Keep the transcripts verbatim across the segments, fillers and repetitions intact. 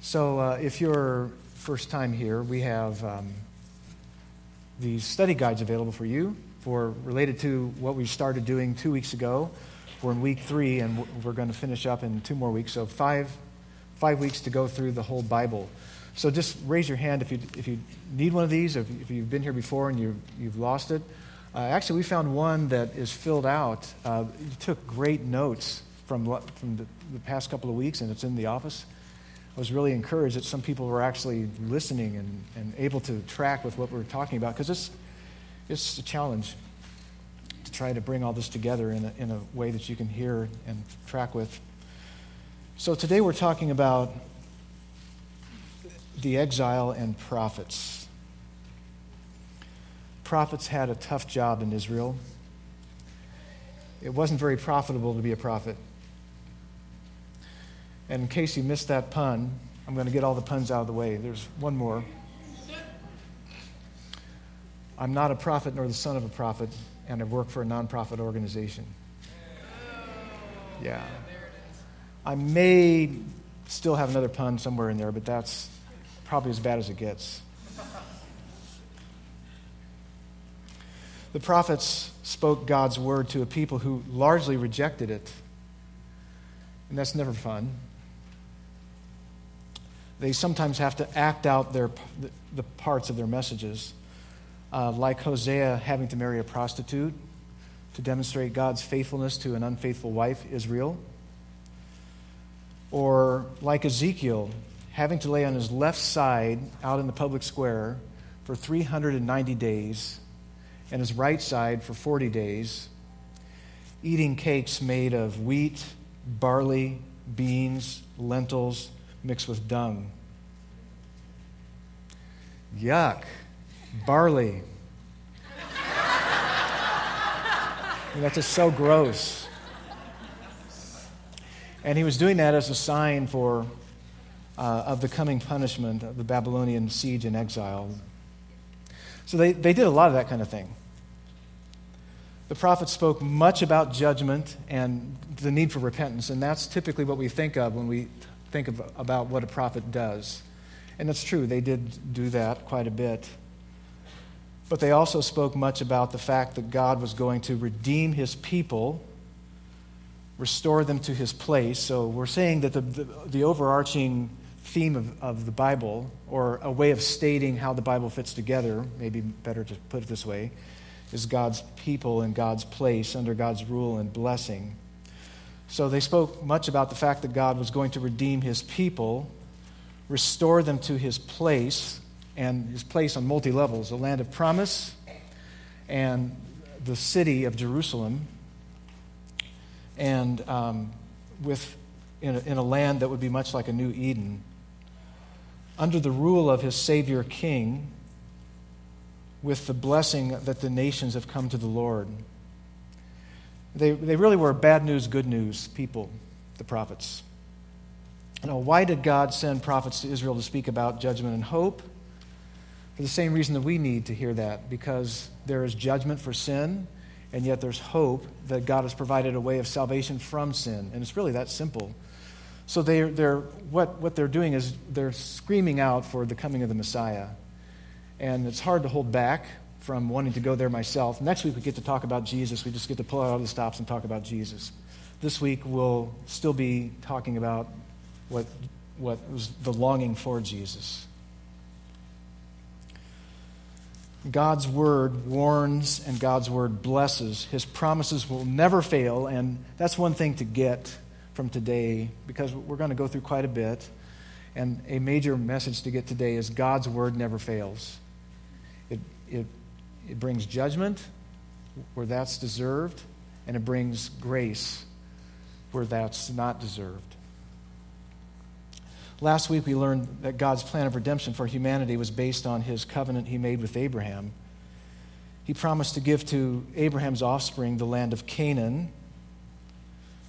So uh, if you're first time here, we have um, these study guides available for you for related to what we started doing two weeks ago. We're in week three, and we're going to finish up in two more weeks. So five five weeks to go through the whole Bible. So just raise your hand if you if you need one of these, if, if you've been here before and you, you've lost it. Uh, actually, we found one that is filled out. Uh, you took great notes from, from the, the past couple of weeks, and it's in the office. I was really encouraged that some people were actually listening and, and able to track with what we were talking about, because it's, it's a challenge to try to bring all this together in a, in a way that you can hear and track with. So today we're talking about the exile and prophets. Prophets had a tough job in Israel. It wasn't very profitable to be a prophet. And in case you missed that pun, I'm going to get all the puns out of the way. There's one more. I'm not a prophet nor the son of a prophet, and I work for a nonprofit organization. Yeah. I may still have another pun somewhere in there, but that's probably as bad as it gets. The prophets spoke God's word to a people who largely rejected it, and that's never fun. They sometimes have to act out their the parts of their messages, uh, like Hosea having to marry a prostitute to demonstrate God's faithfulness to an unfaithful wife, Israel. Or like Ezekiel, having to lay on his left side out in the public square for three hundred ninety days and his right side for forty days, eating cakes made of wheat, barley, beans, lentils, mixed with dung. Yuck. Barley. I mean, that's just so gross. And he was doing that as a sign for uh, of the coming punishment of the Babylonian siege and exile. So they, they did a lot of that kind of thing. The prophets spoke much about judgment and the need for repentance, and that's typically what we think of when we think of, about what a prophet does. And it's true, they did do that quite a bit. But they also spoke much about the fact that God was going to redeem his people, restore them to his place. So we're saying that the, the, the overarching theme of, of the Bible, or a way of stating how the Bible fits together, maybe better to put it this way, is God's people in God's place under God's rule and blessing. So they spoke much about the fact that God was going to redeem his people, restore them to his place, and his place on multi levels, the land of promise and the city of Jerusalem, and um, with in a, in a land that would be much like a new Eden, under the rule of his Savior King, with the blessing that the nations have come to the Lord. They they really were bad news, good news people, the prophets. Now, why did God send prophets to Israel to speak about judgment and hope? For the same reason that we need to hear that, because there is judgment for sin, and yet there's hope that God has provided a way of salvation from sin, and it's really that simple. So they they're what what they're doing is they're screaming out for the coming of the Messiah. And it's hard to hold back from wanting to go there myself. Next week we get to talk about Jesus. We just get to pull out all the stops and talk about Jesus. This week we'll still be talking about what what was the longing for Jesus. God's word warns and God's word blesses. His promises will never fail, and that's one thing to get from today, because we're going to go through quite a bit. And a major message to get today is God's word never fails. It, it, it brings judgment where that's deserved, and it brings grace where that's not deserved. Last week we learned that God's plan of redemption for humanity was based on his covenant he made with Abraham. He promised to give to Abraham's offspring the land of Canaan,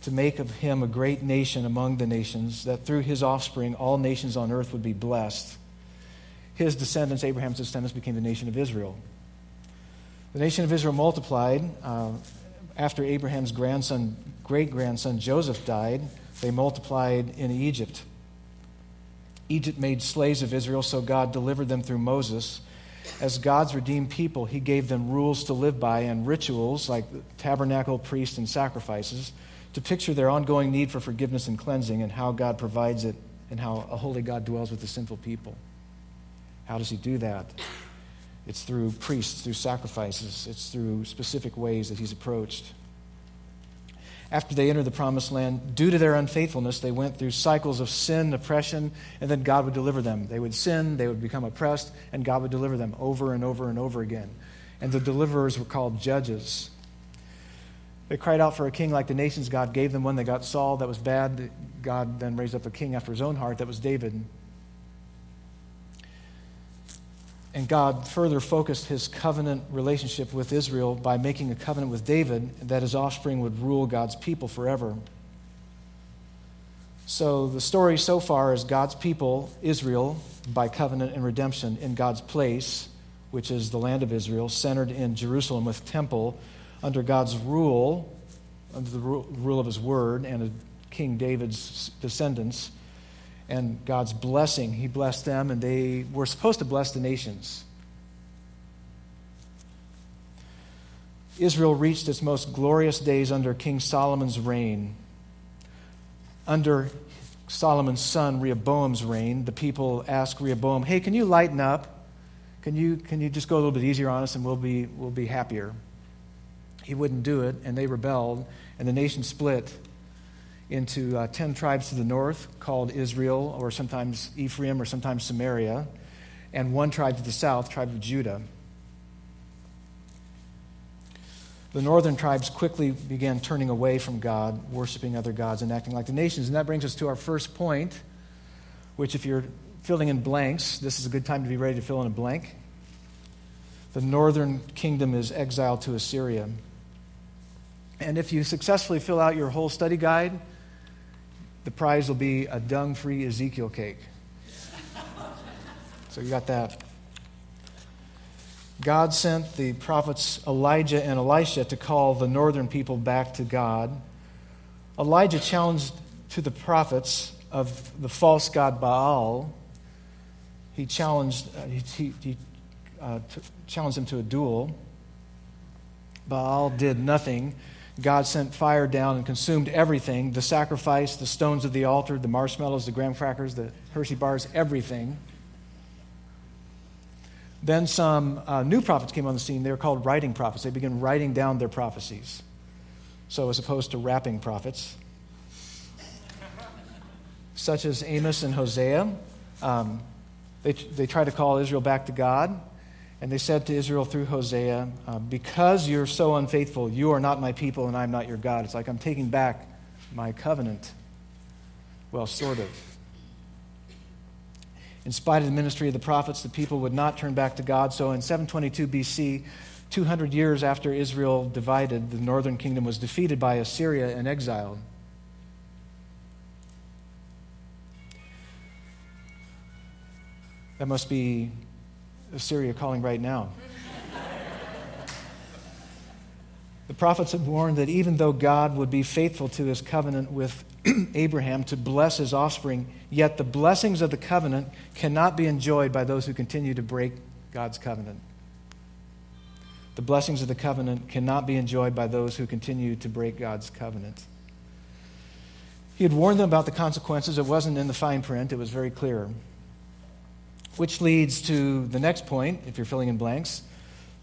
to make of him a great nation among the nations, that through his offspring all nations on earth would be blessed. His descendants, Abraham's descendants, became the nation of Israel. The nation of Israel multiplied. Uh, after Abraham's grandson, great-grandson Joseph died, they multiplied in Egypt. Egypt made slaves of Israel, so God delivered them through Moses. As God's redeemed people, he gave them rules to live by and rituals like the tabernacle, priests, and sacrifices to picture their ongoing need for forgiveness and cleansing and how God provides it and how a holy God dwells with the sinful people. How does he do that? It's through priests, through sacrifices. It's through specific ways that he's approached. After they entered the promised land, due to their unfaithfulness, they went through cycles of sin, oppression, and then God would deliver them. They would sin, they would become oppressed, and God would deliver them over and over and over again. And the deliverers were called judges. They cried out for a king like the nations. God gave them one. They got Saul. That was bad. God then raised up a king after his own heart. That was David. And God further focused his covenant relationship with Israel by making a covenant with David that his offspring would rule God's people forever. So the story so far is God's people, Israel, by covenant and redemption in God's place, which is the land of Israel, centered in Jerusalem with temple under God's rule, under the rule of his word and King David's descendants. And God's blessing, he blessed them, and they were supposed to bless the nations. Israel reached its most glorious days under King Solomon's reign. Under Solomon's son, Rehoboam's reign, the people asked Rehoboam, hey, can you lighten up? Can you can you just go a little bit easier on us and we'll be we'll be happier? He wouldn't do it, and they rebelled, and the nation split into uh, ten tribes to the north called Israel, or sometimes Ephraim, or sometimes Samaria, and one tribe to the south, tribe of Judah. The northern tribes quickly began turning away from God, worshiping other gods, and acting like the nations. And that brings us to our first point, which if you're filling in blanks, this is a good time to be ready to fill in a blank. The northern kingdom is exiled to Assyria. And if you successfully fill out your whole study guide, the prize will be a dung-free Ezekiel cake. So you got that. God sent the prophets Elijah and Elisha to call the northern people back to God. Elijah challenged to the prophets of the false god Baal. He challenged uh, he, he uh, t- challenged them to a duel. Baal did nothing. God sent fire down and consumed everything, the sacrifice, the stones of the altar, the marshmallows, the graham crackers, the Hershey bars, everything. Then some uh, new prophets came on the scene. They were called writing prophets. They began writing down their prophecies. So as opposed to rapping prophets, such as Amos and Hosea, um, they, they tried to call Israel back to God. And they said to Israel through Hosea, uh, because you're so unfaithful, you are not my people and I'm not your God. It's like I'm taking back my covenant. Well, sort of. In spite of the ministry of the prophets, the people would not turn back to God. So in seven twenty-two B C, two hundred years after Israel divided, the northern kingdom was defeated by Assyria and exiled. That must be Assyria calling right now. The prophets had warned that even though God would be faithful to his covenant with Abraham to bless his offspring, yet the blessings of the covenant cannot be enjoyed by those who continue to break God's covenant. The blessings of the covenant cannot be enjoyed by those who continue to break God's covenant. He had warned them about the consequences. It wasn't in the fine print. It was very clear. Which leads to the next point, if you're filling in blanks.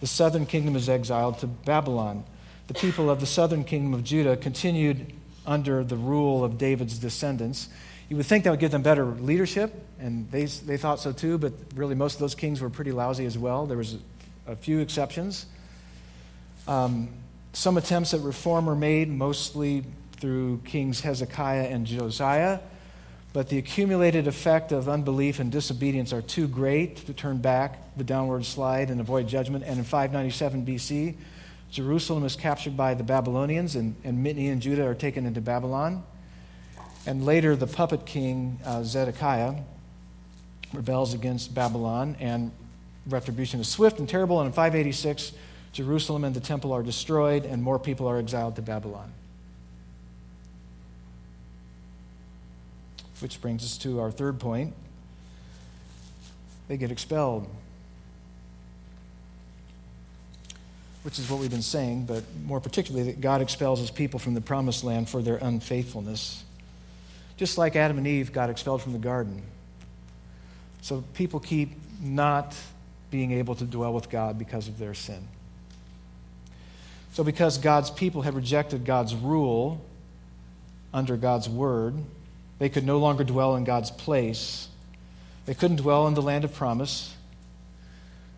The southern kingdom is exiled to Babylon. The people of the southern kingdom of Judah continued under the rule of David's descendants. You would think that would give them better leadership, and they they thought so too, but really most of those kings were pretty lousy as well. There was a few exceptions. Um, some attempts at reform were made, mostly through kings Hezekiah and Josiah, but the accumulated effect of unbelief and disobedience are too great to turn back the downward slide and avoid judgment. And in five ninety-seven B C, Jerusalem is captured by the Babylonians, and, and Midni and Judah are taken into Babylon. And later, the puppet king, uh, Zedekiah, rebels against Babylon, and retribution is swift and terrible. And in five eighty-six, Jerusalem and the temple are destroyed, and more people are exiled to Babylon. Which brings us to our third point. they get expelled. Which is what we've been saying, but more particularly that God expels his people from the promised land for their unfaithfulness. Just like Adam and Eve got expelled from the garden. So people keep not being able to dwell with God because of their sin. So because God's people had rejected God's rule under God's word, they could no longer dwell in God's place. They couldn't dwell in the land of promise,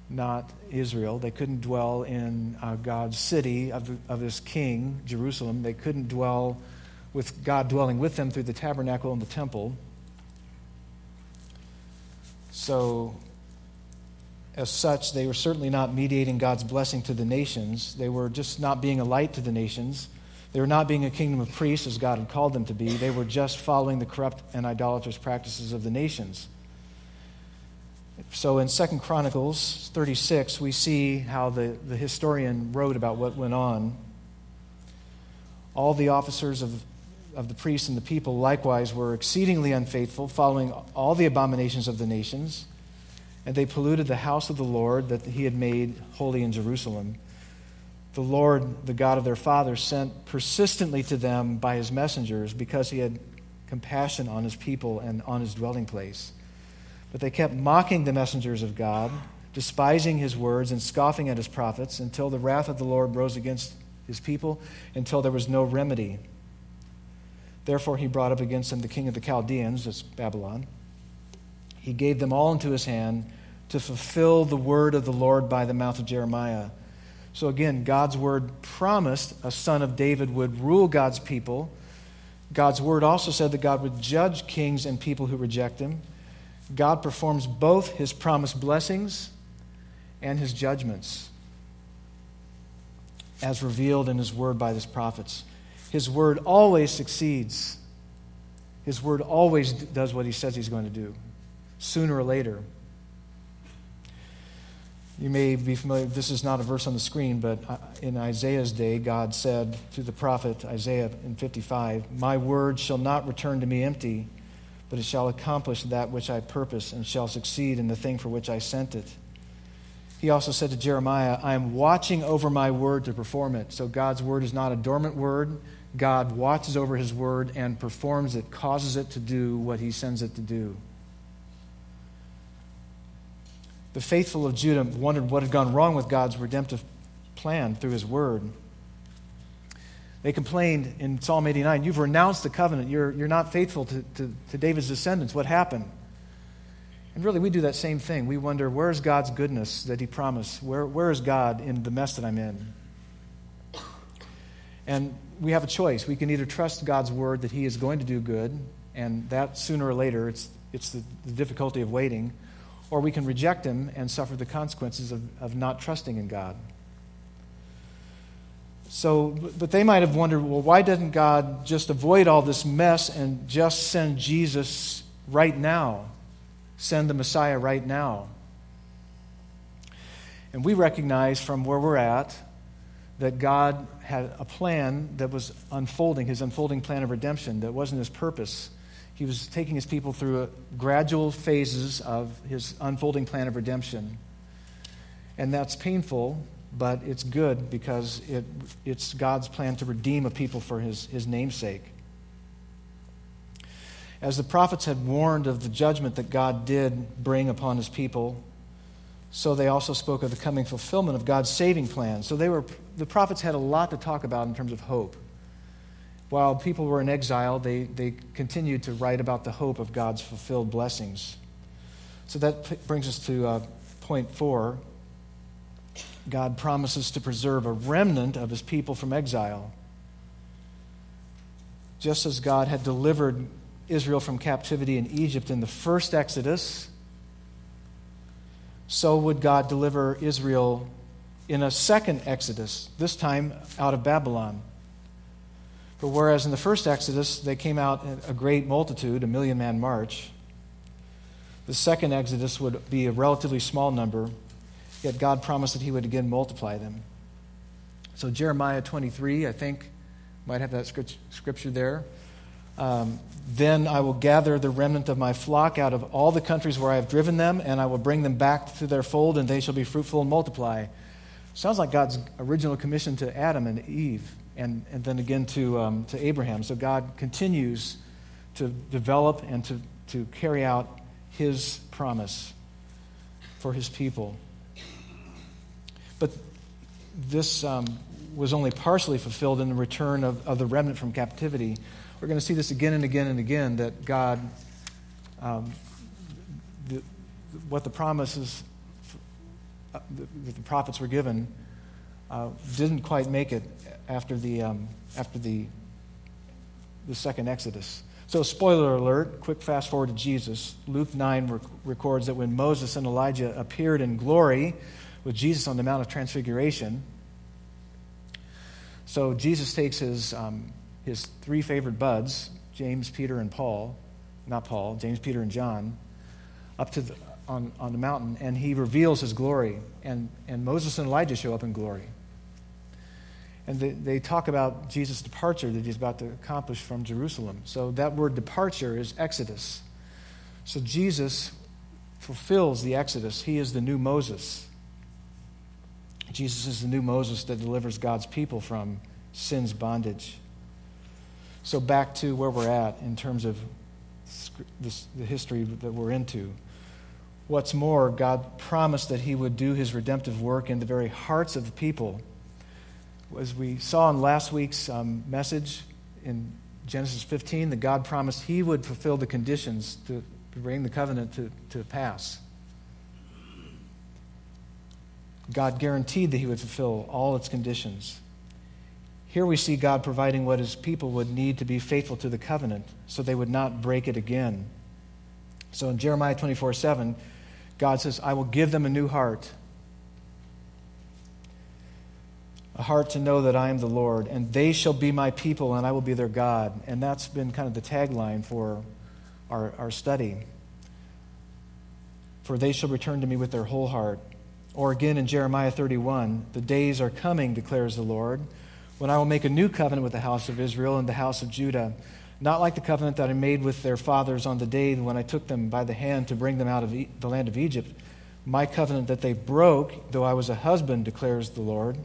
not Israel. They couldn't dwell in uh, God's city of, the, of his king, Jerusalem. They couldn't dwell with God dwelling with them through the tabernacle and the temple. So, as such, they were certainly not mediating God's blessing to the nations. They were just not being a light to the nations. They were not being a kingdom of priests as God had called them to be. They were just following the corrupt and idolatrous practices of the nations. So in Second Chronicles thirty-six, we see how the, the historian wrote about what went on. All the officers of, of the priests and the people likewise were exceedingly unfaithful, following all the abominations of the nations, and they polluted the house of the Lord that he had made holy in Jerusalem. The Lord, the God of their fathers, sent persistently to them by his messengers because he had compassion on his people and on his dwelling place. But they kept mocking the messengers of God, despising his words and scoffing at his prophets until the wrath of the Lord rose against his people, until there was no remedy. Therefore he brought up against them the king of the Chaldeans, that's Babylon. He gave them all into his hand to fulfill the word of the Lord by the mouth of Jeremiah. So again, God's word promised a son of David would rule God's people. God's word also said that God would judge kings and people who reject him. God performs both his promised blessings and his judgments as revealed in his word by his prophets. His word always succeeds. His word always does what he says he's going to do, sooner or later. You may be familiar, this is not a verse on the screen, but in Isaiah's day, God said to the prophet Isaiah in fifty-five, "My word shall not return to me empty, but it shall accomplish that which I purpose and shall succeed in the thing for which I sent it." He also said to Jeremiah, "I am watching over my word to perform it." So God's word is not a dormant word. God watches over his word and performs it, causes it to do what he sends it to do. The faithful of Judah wondered what had gone wrong with God's redemptive plan through his word. They complained in Psalm eighty-nine, "You've renounced the covenant. You're, you're not faithful to, to, to David's descendants. What happened?" And really, we do that same thing. We wonder, where's God's goodness that he promised? Where, where is God in the mess that I'm in? And we have a choice. We can either trust God's word that he is going to do good, and that sooner or later, it's, it's the, the difficulty of waiting, or we can reject him and suffer the consequences of, of not trusting in God. So, but they might have wondered, well, why doesn't God just avoid all this mess and just send Jesus right now? Send the Messiah right now? And we recognize from where we're at that God had a plan that was unfolding, his unfolding plan of redemption, that wasn't his purpose. He was taking his people through a gradual phases of his unfolding plan of redemption. And that's painful, but it's good because it it's God's plan to redeem a people for his, his namesake. As the prophets had warned of the judgment that God did bring upon his people, so they also spoke of the coming fulfillment of God's saving plan. So they were the prophets had a lot to talk about in terms of hope. While people were in exile, they, they continued to write about the hope of God's fulfilled blessings. So that p- brings us to uh, point four. God promises to preserve a remnant of his people from exile. Just as God had delivered Israel from captivity in Egypt in the first Exodus, so would God deliver Israel in a second Exodus, this time out of Babylon. For whereas in the first Exodus they came out a great multitude, a million-man march, the second Exodus would be a relatively small number, yet God promised that he would again multiply them. So Jeremiah twenty-three, I think, might have that scripture there. Um, then I will gather the remnant of my flock out of all the countries where I have driven them, and I will bring them back to their fold, and they shall be fruitful and multiply. Sounds like God's original commission to Adam and Eve, and, and then again to um, to Abraham. So God continues to develop and to, to carry out his promise for his people. But this um, was only partially fulfilled in the return of, of the remnant from captivity. We're going to see this again and again and again, that God, um, the, what the promises that the prophets were given, uh, didn't quite make it after the um, after the the second Exodus. So, spoiler alert, quick fast forward to Jesus. Luke nine rec- records that when Moses and Elijah appeared in glory with Jesus on the Mount of Transfiguration, so Jesus takes his um, his three favorite buds, James, Peter, and Paul, not Paul, James, Peter, and John, up to the, on, on the mountain, and he reveals his glory, and, and Moses and Elijah show up in glory. And they, they talk about Jesus' departure that he's about to accomplish from Jerusalem. So that word departure is Exodus. So Jesus fulfills the Exodus. He is the new Moses. Jesus is the new Moses that delivers God's people from sin's bondage. So back to where we're at in terms of this, the history that we're into. What's more, God promised that he would do his redemptive work in the very hearts of the people. As we saw in last week's um, message in Genesis fifteen, that God promised he would fulfill the conditions to bring the covenant to, to pass. God guaranteed that he would fulfill all its conditions. Here we see God providing what his people would need to be faithful to the covenant so they would not break it again. So in Jeremiah twenty-four seven, God says, I will give them a new heart, a heart to know that I am the Lord, and they shall be my people, and I will be their God. And that's been kind of the tagline for our, our study. For they shall return to me with their whole heart. Or again in Jeremiah thirty-one, the days are coming, declares the Lord, when I will make a new covenant with the house of Israel and the house of Judah, not like the covenant that I made with their fathers on the day when I took them by the hand to bring them out of e- the land of Egypt. My covenant that they broke, though I was a husband, declares the Lord.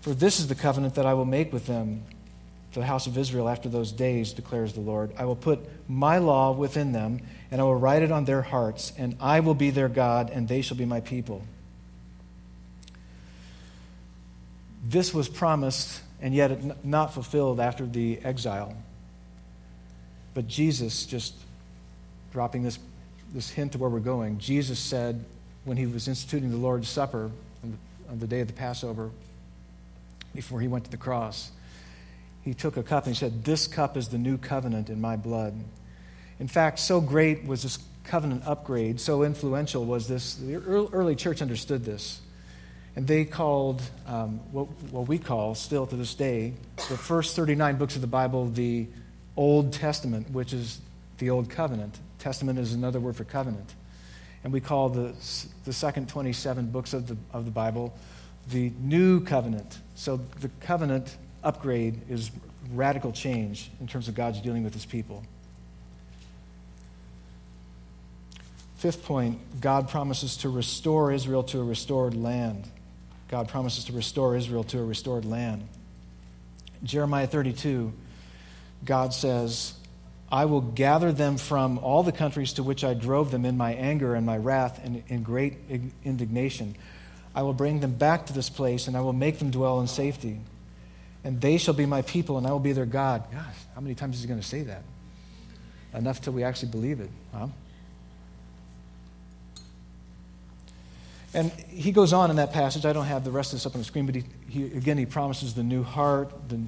For this is the covenant that I will make with them, the house of Israel, after those days, declares the Lord. I will put my law within them, and I will write it on their hearts, and I will be their God, and they shall be my people. This was promised, and yet it not fulfilled after the exile. But Jesus, just dropping this, this hint to where we're going, Jesus said when he was instituting the Lord's Supper on the, on the day of the Passover, before he went to the cross, he took a cup and he said, this cup is the new covenant in my blood. In fact, so great was this covenant upgrade, so influential was this, the early church understood this. And they called, um, what, what we call still to this day, the first thirty-nine books of the Bible, the Old Testament, which is the Old Covenant. Testament is another word for covenant. And we call the the second twenty-seven books of the of the Bible the New Covenant. So the covenant upgrade is radical change in terms of God's dealing with his people. Fifth point, God promises to restore Israel to a restored land. God promises to restore Israel to a restored land. Jeremiah thirty-two, God says, I will gather them from all the countries to which I drove them in my anger and my wrath and in great indignation. I will bring them back to this place, and I will make them dwell in safety. And they shall be my people, and I will be their God. Gosh, how many times is he going to say that? Enough till we actually believe it, huh? And he goes on in that passage. I don't have the rest of this up on the screen, but he, he, again, he promises the new heart, the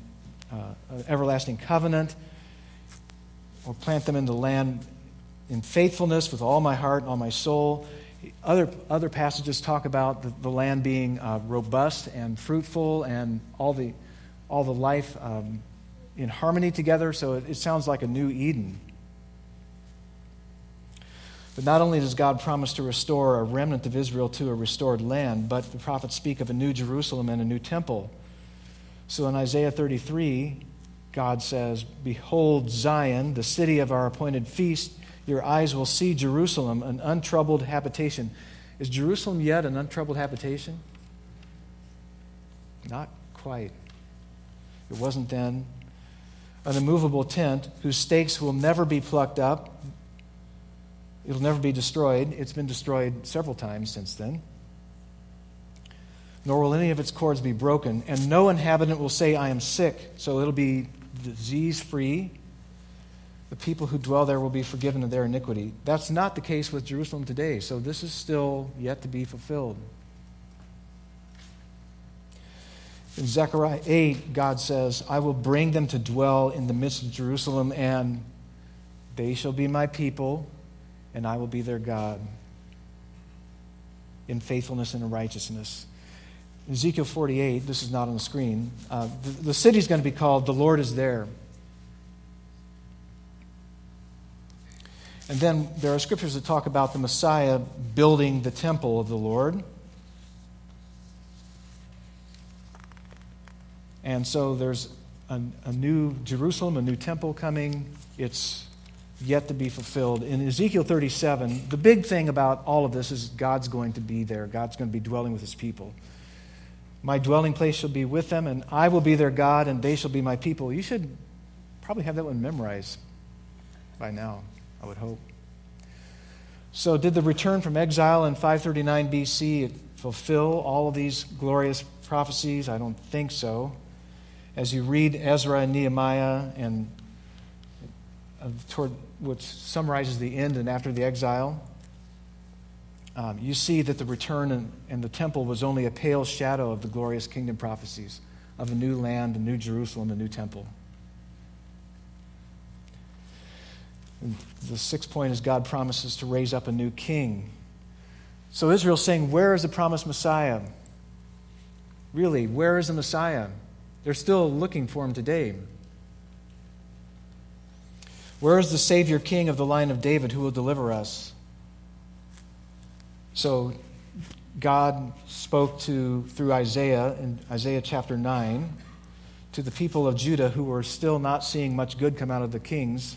uh, everlasting covenant. I'll plant them in the land in faithfulness with all my heart and all my soul. Other other passages talk about the, the land being uh, robust and fruitful, and all the all the life um, in harmony together. So it, it sounds like a new Eden. But not only does God promise to restore a remnant of Israel to a restored land, but the prophets speak of a new Jerusalem and a new temple. So in Isaiah thirty-three, God says, "Behold Zion, the city of our appointed feast. Your eyes will see Jerusalem, an untroubled habitation." Is Jerusalem yet an untroubled habitation? Not quite. It wasn't then. An immovable tent whose stakes will never be plucked up. It'll never be destroyed. It's been destroyed several times since then. Nor will any of its cords be broken. And no inhabitant will say, "I am sick." So it'll be disease-free. The people who dwell there will be forgiven of their iniquity. That's not the case with Jerusalem today. So this is still yet to be fulfilled. In Zechariah eight, God says, "I will bring them to dwell in the midst of Jerusalem, and they shall be my people, and I will be their God in faithfulness and in righteousness." Ezekiel forty-eight, this is not on the screen. Uh, the, the city's going to be called, "The Lord is there." And then there are scriptures that talk about the Messiah building the temple of the Lord. And so there's a, a new Jerusalem, a new temple coming. It's yet to be fulfilled. In Ezekiel thirty-seven, the big thing about all of this is God's going to be there. God's going to be dwelling with his people. "My dwelling place shall be with them, and I will be their God, and they shall be my people." You should probably have that one memorized by now, I would hope. So did the return from exile in five thirty-nine B C fulfill all of these glorious prophecies? I don't think so. As you read Ezra and Nehemiah, and toward, which summarizes the end and after the exile, um, you see that the return and, and the temple was only a pale shadow of the glorious kingdom prophecies of a new land, a new Jerusalem, a new temple. And the sixth point is God promises to raise up a new king. So Israel's saying, where is the promised Messiah? Really, where is the Messiah? They're still looking for him today. Where is the Savior King of the line of David who will deliver us? So God spoke to, through Isaiah, in Isaiah chapter nine, to the people of Judah who were still not seeing much good come out of the kings.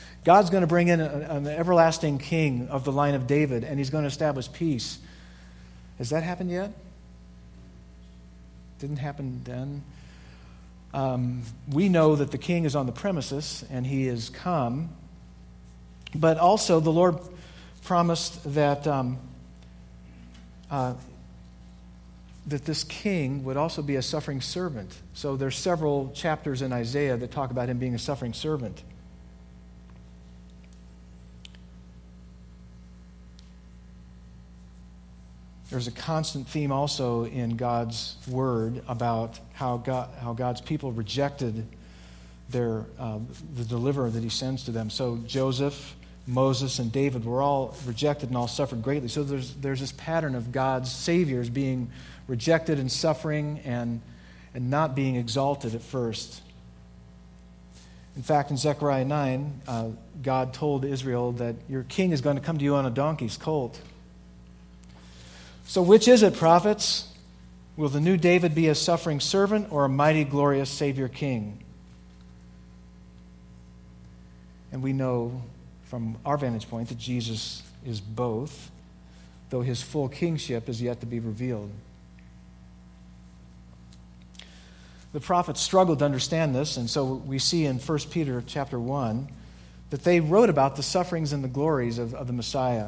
God's going to bring in an everlasting king of the line of David, and he's going to establish peace. Has that happened yet? Didn't happen then. Um, we know that the king is on the premises, and he is come. But also the Lord promised that um, uh, that this king would also be a suffering servant. So there's several chapters in Isaiah that talk about him being a suffering servant. There's a constant theme also in God's word about how God, how God's people rejected their uh, the deliverer that he sends to them. So Joseph, Moses, and David were all rejected and all suffered greatly. So there's there's this pattern of God's saviors being rejected and suffering and and not being exalted at first. In fact, in Zechariah nine, uh, God told Israel that your king is going to come to you on a donkey's colt. So which is it, prophets? Will the new David be a suffering servant or a mighty, glorious Savior King? And we know from our vantage point that Jesus is both, though his full kingship is yet to be revealed. The prophets struggled to understand this, and so we see in First Peter chapter one that they wrote about the sufferings and the glories of, of the Messiah.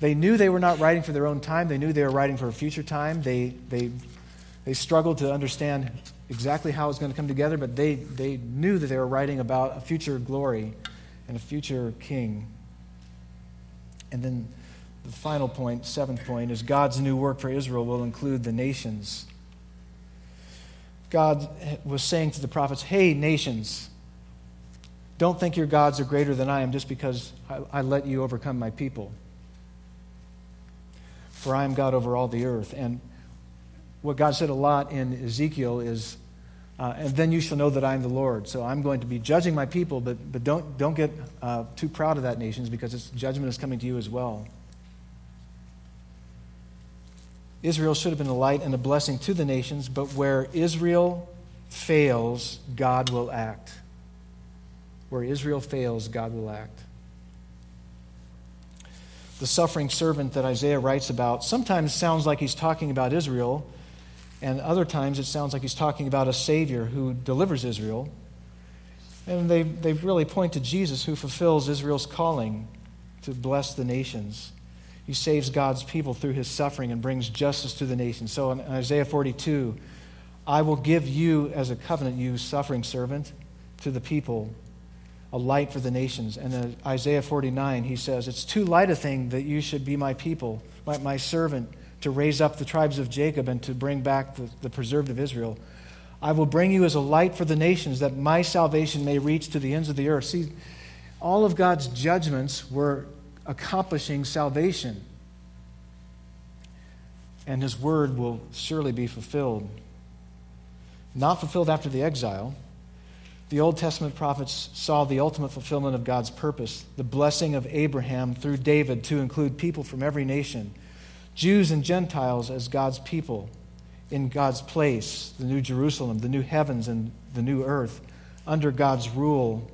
they knew they were not writing for their own time. They knew they were writing for a future time. They they they struggled to understand exactly how it was going to come together, but they, they knew that they were writing about a future glory and a future king. And then the final point, seventh point, is God's new work for Israel will include the nations. God was saying to the prophets, hey, nations, don't think your gods are greater than I am just because I, I let you overcome my people. For I am God over all the earth. And what God said a lot in Ezekiel is, uh, and then you shall know that I am the Lord. So I'm going to be judging my people, but but don't don't get uh, too proud of that, nations, because its judgment is coming to you as well. Israel should have been a light and a blessing to the nations, but where Israel fails, God will act. Where Israel fails, God will act. The suffering servant that Isaiah writes about sometimes sounds like he's talking about Israel, and other times it sounds like he's talking about a Savior who delivers Israel. And they, they really point to Jesus, who fulfills Israel's calling to bless the nations. He saves God's people through his suffering and brings justice to the nation. So in Isaiah forty-two, I will give you as a covenant, you suffering servant, to the people, a light for the nations. And in Isaiah forty-nine, he says, it's too light a thing that you should be my people, my, my servant, to raise up the tribes of Jacob and to bring back the, the preserved of Israel. I will bring you as a light for the nations, that my salvation may reach to the ends of the earth. See, all of God's judgments were accomplishing salvation. And his word will surely be fulfilled. Not fulfilled after the exile. The Old Testament prophets saw the ultimate fulfillment of God's purpose, the blessing of Abraham through David to include people from every nation, Jews and Gentiles as God's people, in God's place, the new Jerusalem, the new heavens and the new earth, under God's rule.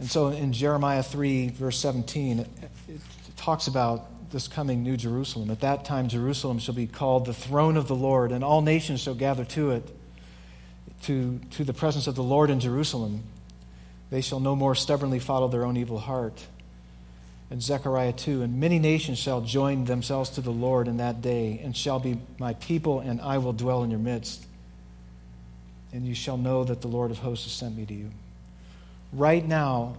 And so in Jeremiah three, verse seventeen, it, it talks about this coming new Jerusalem. At that time, Jerusalem shall be called the throne of the Lord, and all nations shall gather to it, to, to the presence of the Lord in Jerusalem. They shall no more stubbornly follow their own evil heart. And Zechariah two, and many nations shall join themselves to the Lord in that day, and shall be my people, and I will dwell in your midst. And you shall know that the Lord of hosts has sent me to you. Right now,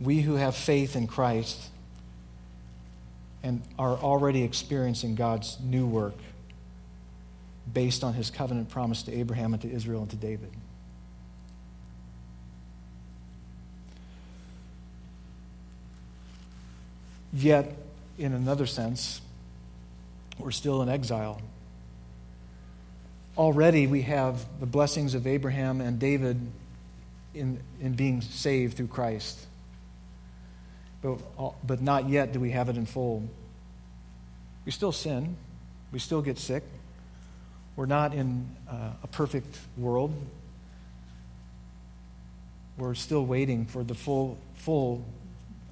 we who have faith in Christ and are already experiencing God's new work based on his covenant promise to Abraham and to Israel and to David. Yet, in another sense, we're still in exile. Already we have the blessings of Abraham and David In, in being saved through Christ. But, but not yet do we have it in full. We still sin. We still get sick. We're not in uh, a perfect world. We're still waiting for the full, full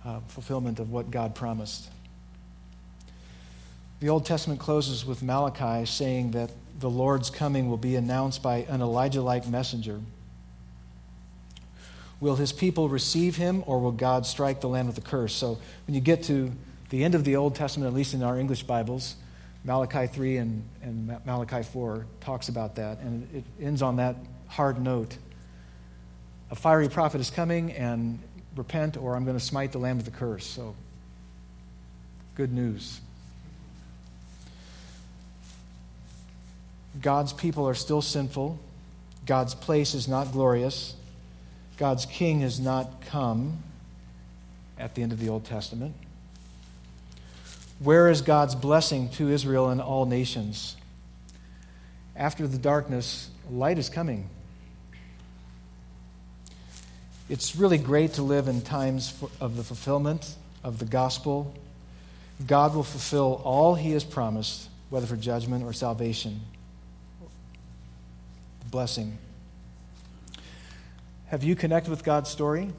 uh, fulfillment of what God promised. The Old Testament closes with Malachi saying that the Lord's coming will be announced by an Elijah-like messenger. Will his people receive him, or will God strike the land with a curse? So when you get to the end of the Old Testament, at least in our English Bibles, Malachi three and, and Malachi four talks about that, and it ends on that hard note. A fiery prophet is coming, and repent, or I'm going to smite the land with a curse. So good news. God's people are still sinful. God's place is not glorious. God's king has not come at the end of the Old Testament. Where is God's blessing to Israel and all nations? After the darkness, light is coming. It's really great to live in times of the fulfillment of the gospel. God will fulfill all he has promised, whether for judgment or salvation. Blessing. Have you connected with God's story?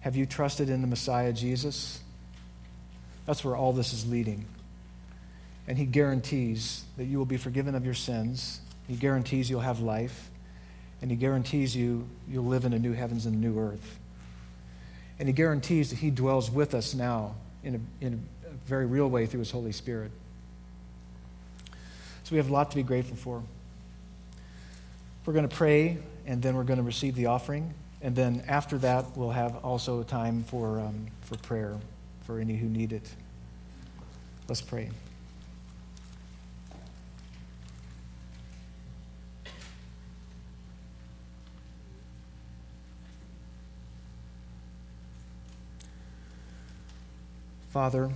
Have you trusted in the Messiah, Jesus? That's where all this is leading. And he guarantees that you will be forgiven of your sins. He guarantees you'll have life. And he guarantees you, you'll live in a new heavens and a new earth. And he guarantees that he dwells with us now in a, in a very real way through his Holy Spirit. So we have a lot to be grateful for. We're going to pray, and then we're going to receive the offering. And then after that, we'll have also time for um, for prayer for any who need it. Let's pray. Father,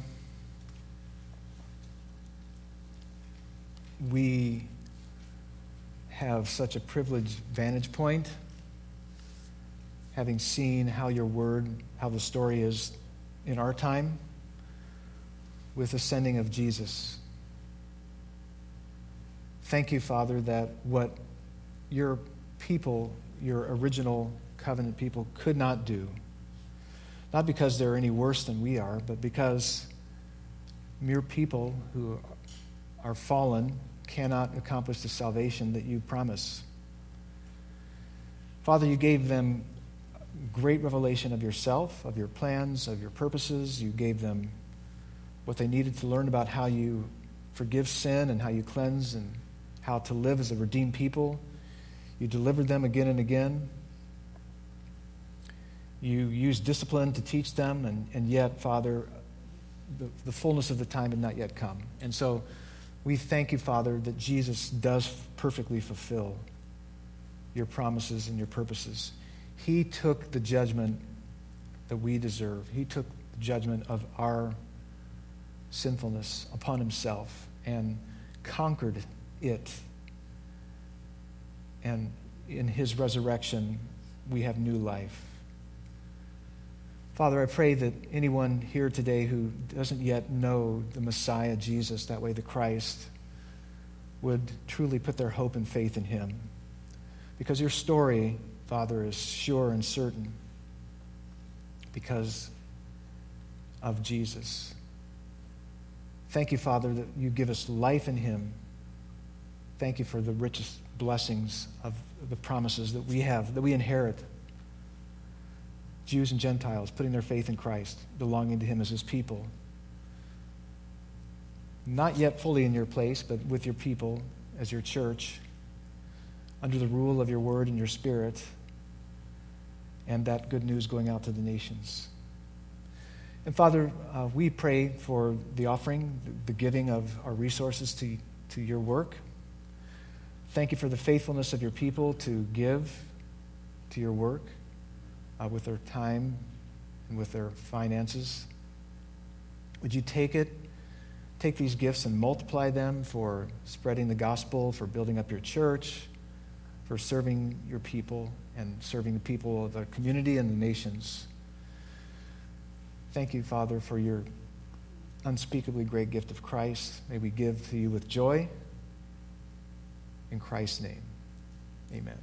we have such a privileged vantage point, having seen how your word, how the story is in our time, with the sending of Jesus. Thank you, Father, that what your people, your original covenant people, could not do, not because they're any worse than we are, but because mere people who are fallen cannot accomplish the salvation that you promise. Father, you gave them great revelation of yourself, of your plans, of your purposes. You gave them what they needed to learn about how you forgive sin and how you cleanse and how to live as a redeemed people. You delivered them again and again. You used discipline to teach them, and, and yet, Father, the, the fullness of the time had not yet come. And so we thank you, Father, that Jesus does perfectly fulfill your promises and your purposes. He took the judgment that we deserve. He took the judgment of our sinfulness upon himself and conquered it. And in his resurrection, we have new life. Father, I pray that anyone here today who doesn't yet know the Messiah, Jesus, that way the Christ, would truly put their hope and faith in him. Because your story, Father, is sure and certain because of Jesus. Thank you, Father, that you give us life in him. Thank you for the richest blessings of the promises that we have, that we inherit. Jews and Gentiles, putting their faith in Christ, belonging to him as his people. Not yet fully in your place, but with your people as your church, under the rule of your word and your spirit, and that good news going out to the nations. And Father, uh, we pray for the offering, the giving of our resources to, to your work. Thank you for the faithfulness of your people to give to your work. Uh, with their time and with their finances. Would you take it, take these gifts and multiply them for spreading the gospel, for building up your church, for serving your people and serving the people of the community and the nations. Thank you, Father, for your unspeakably great gift of Christ. May we give to you with joy. In Christ's name, amen.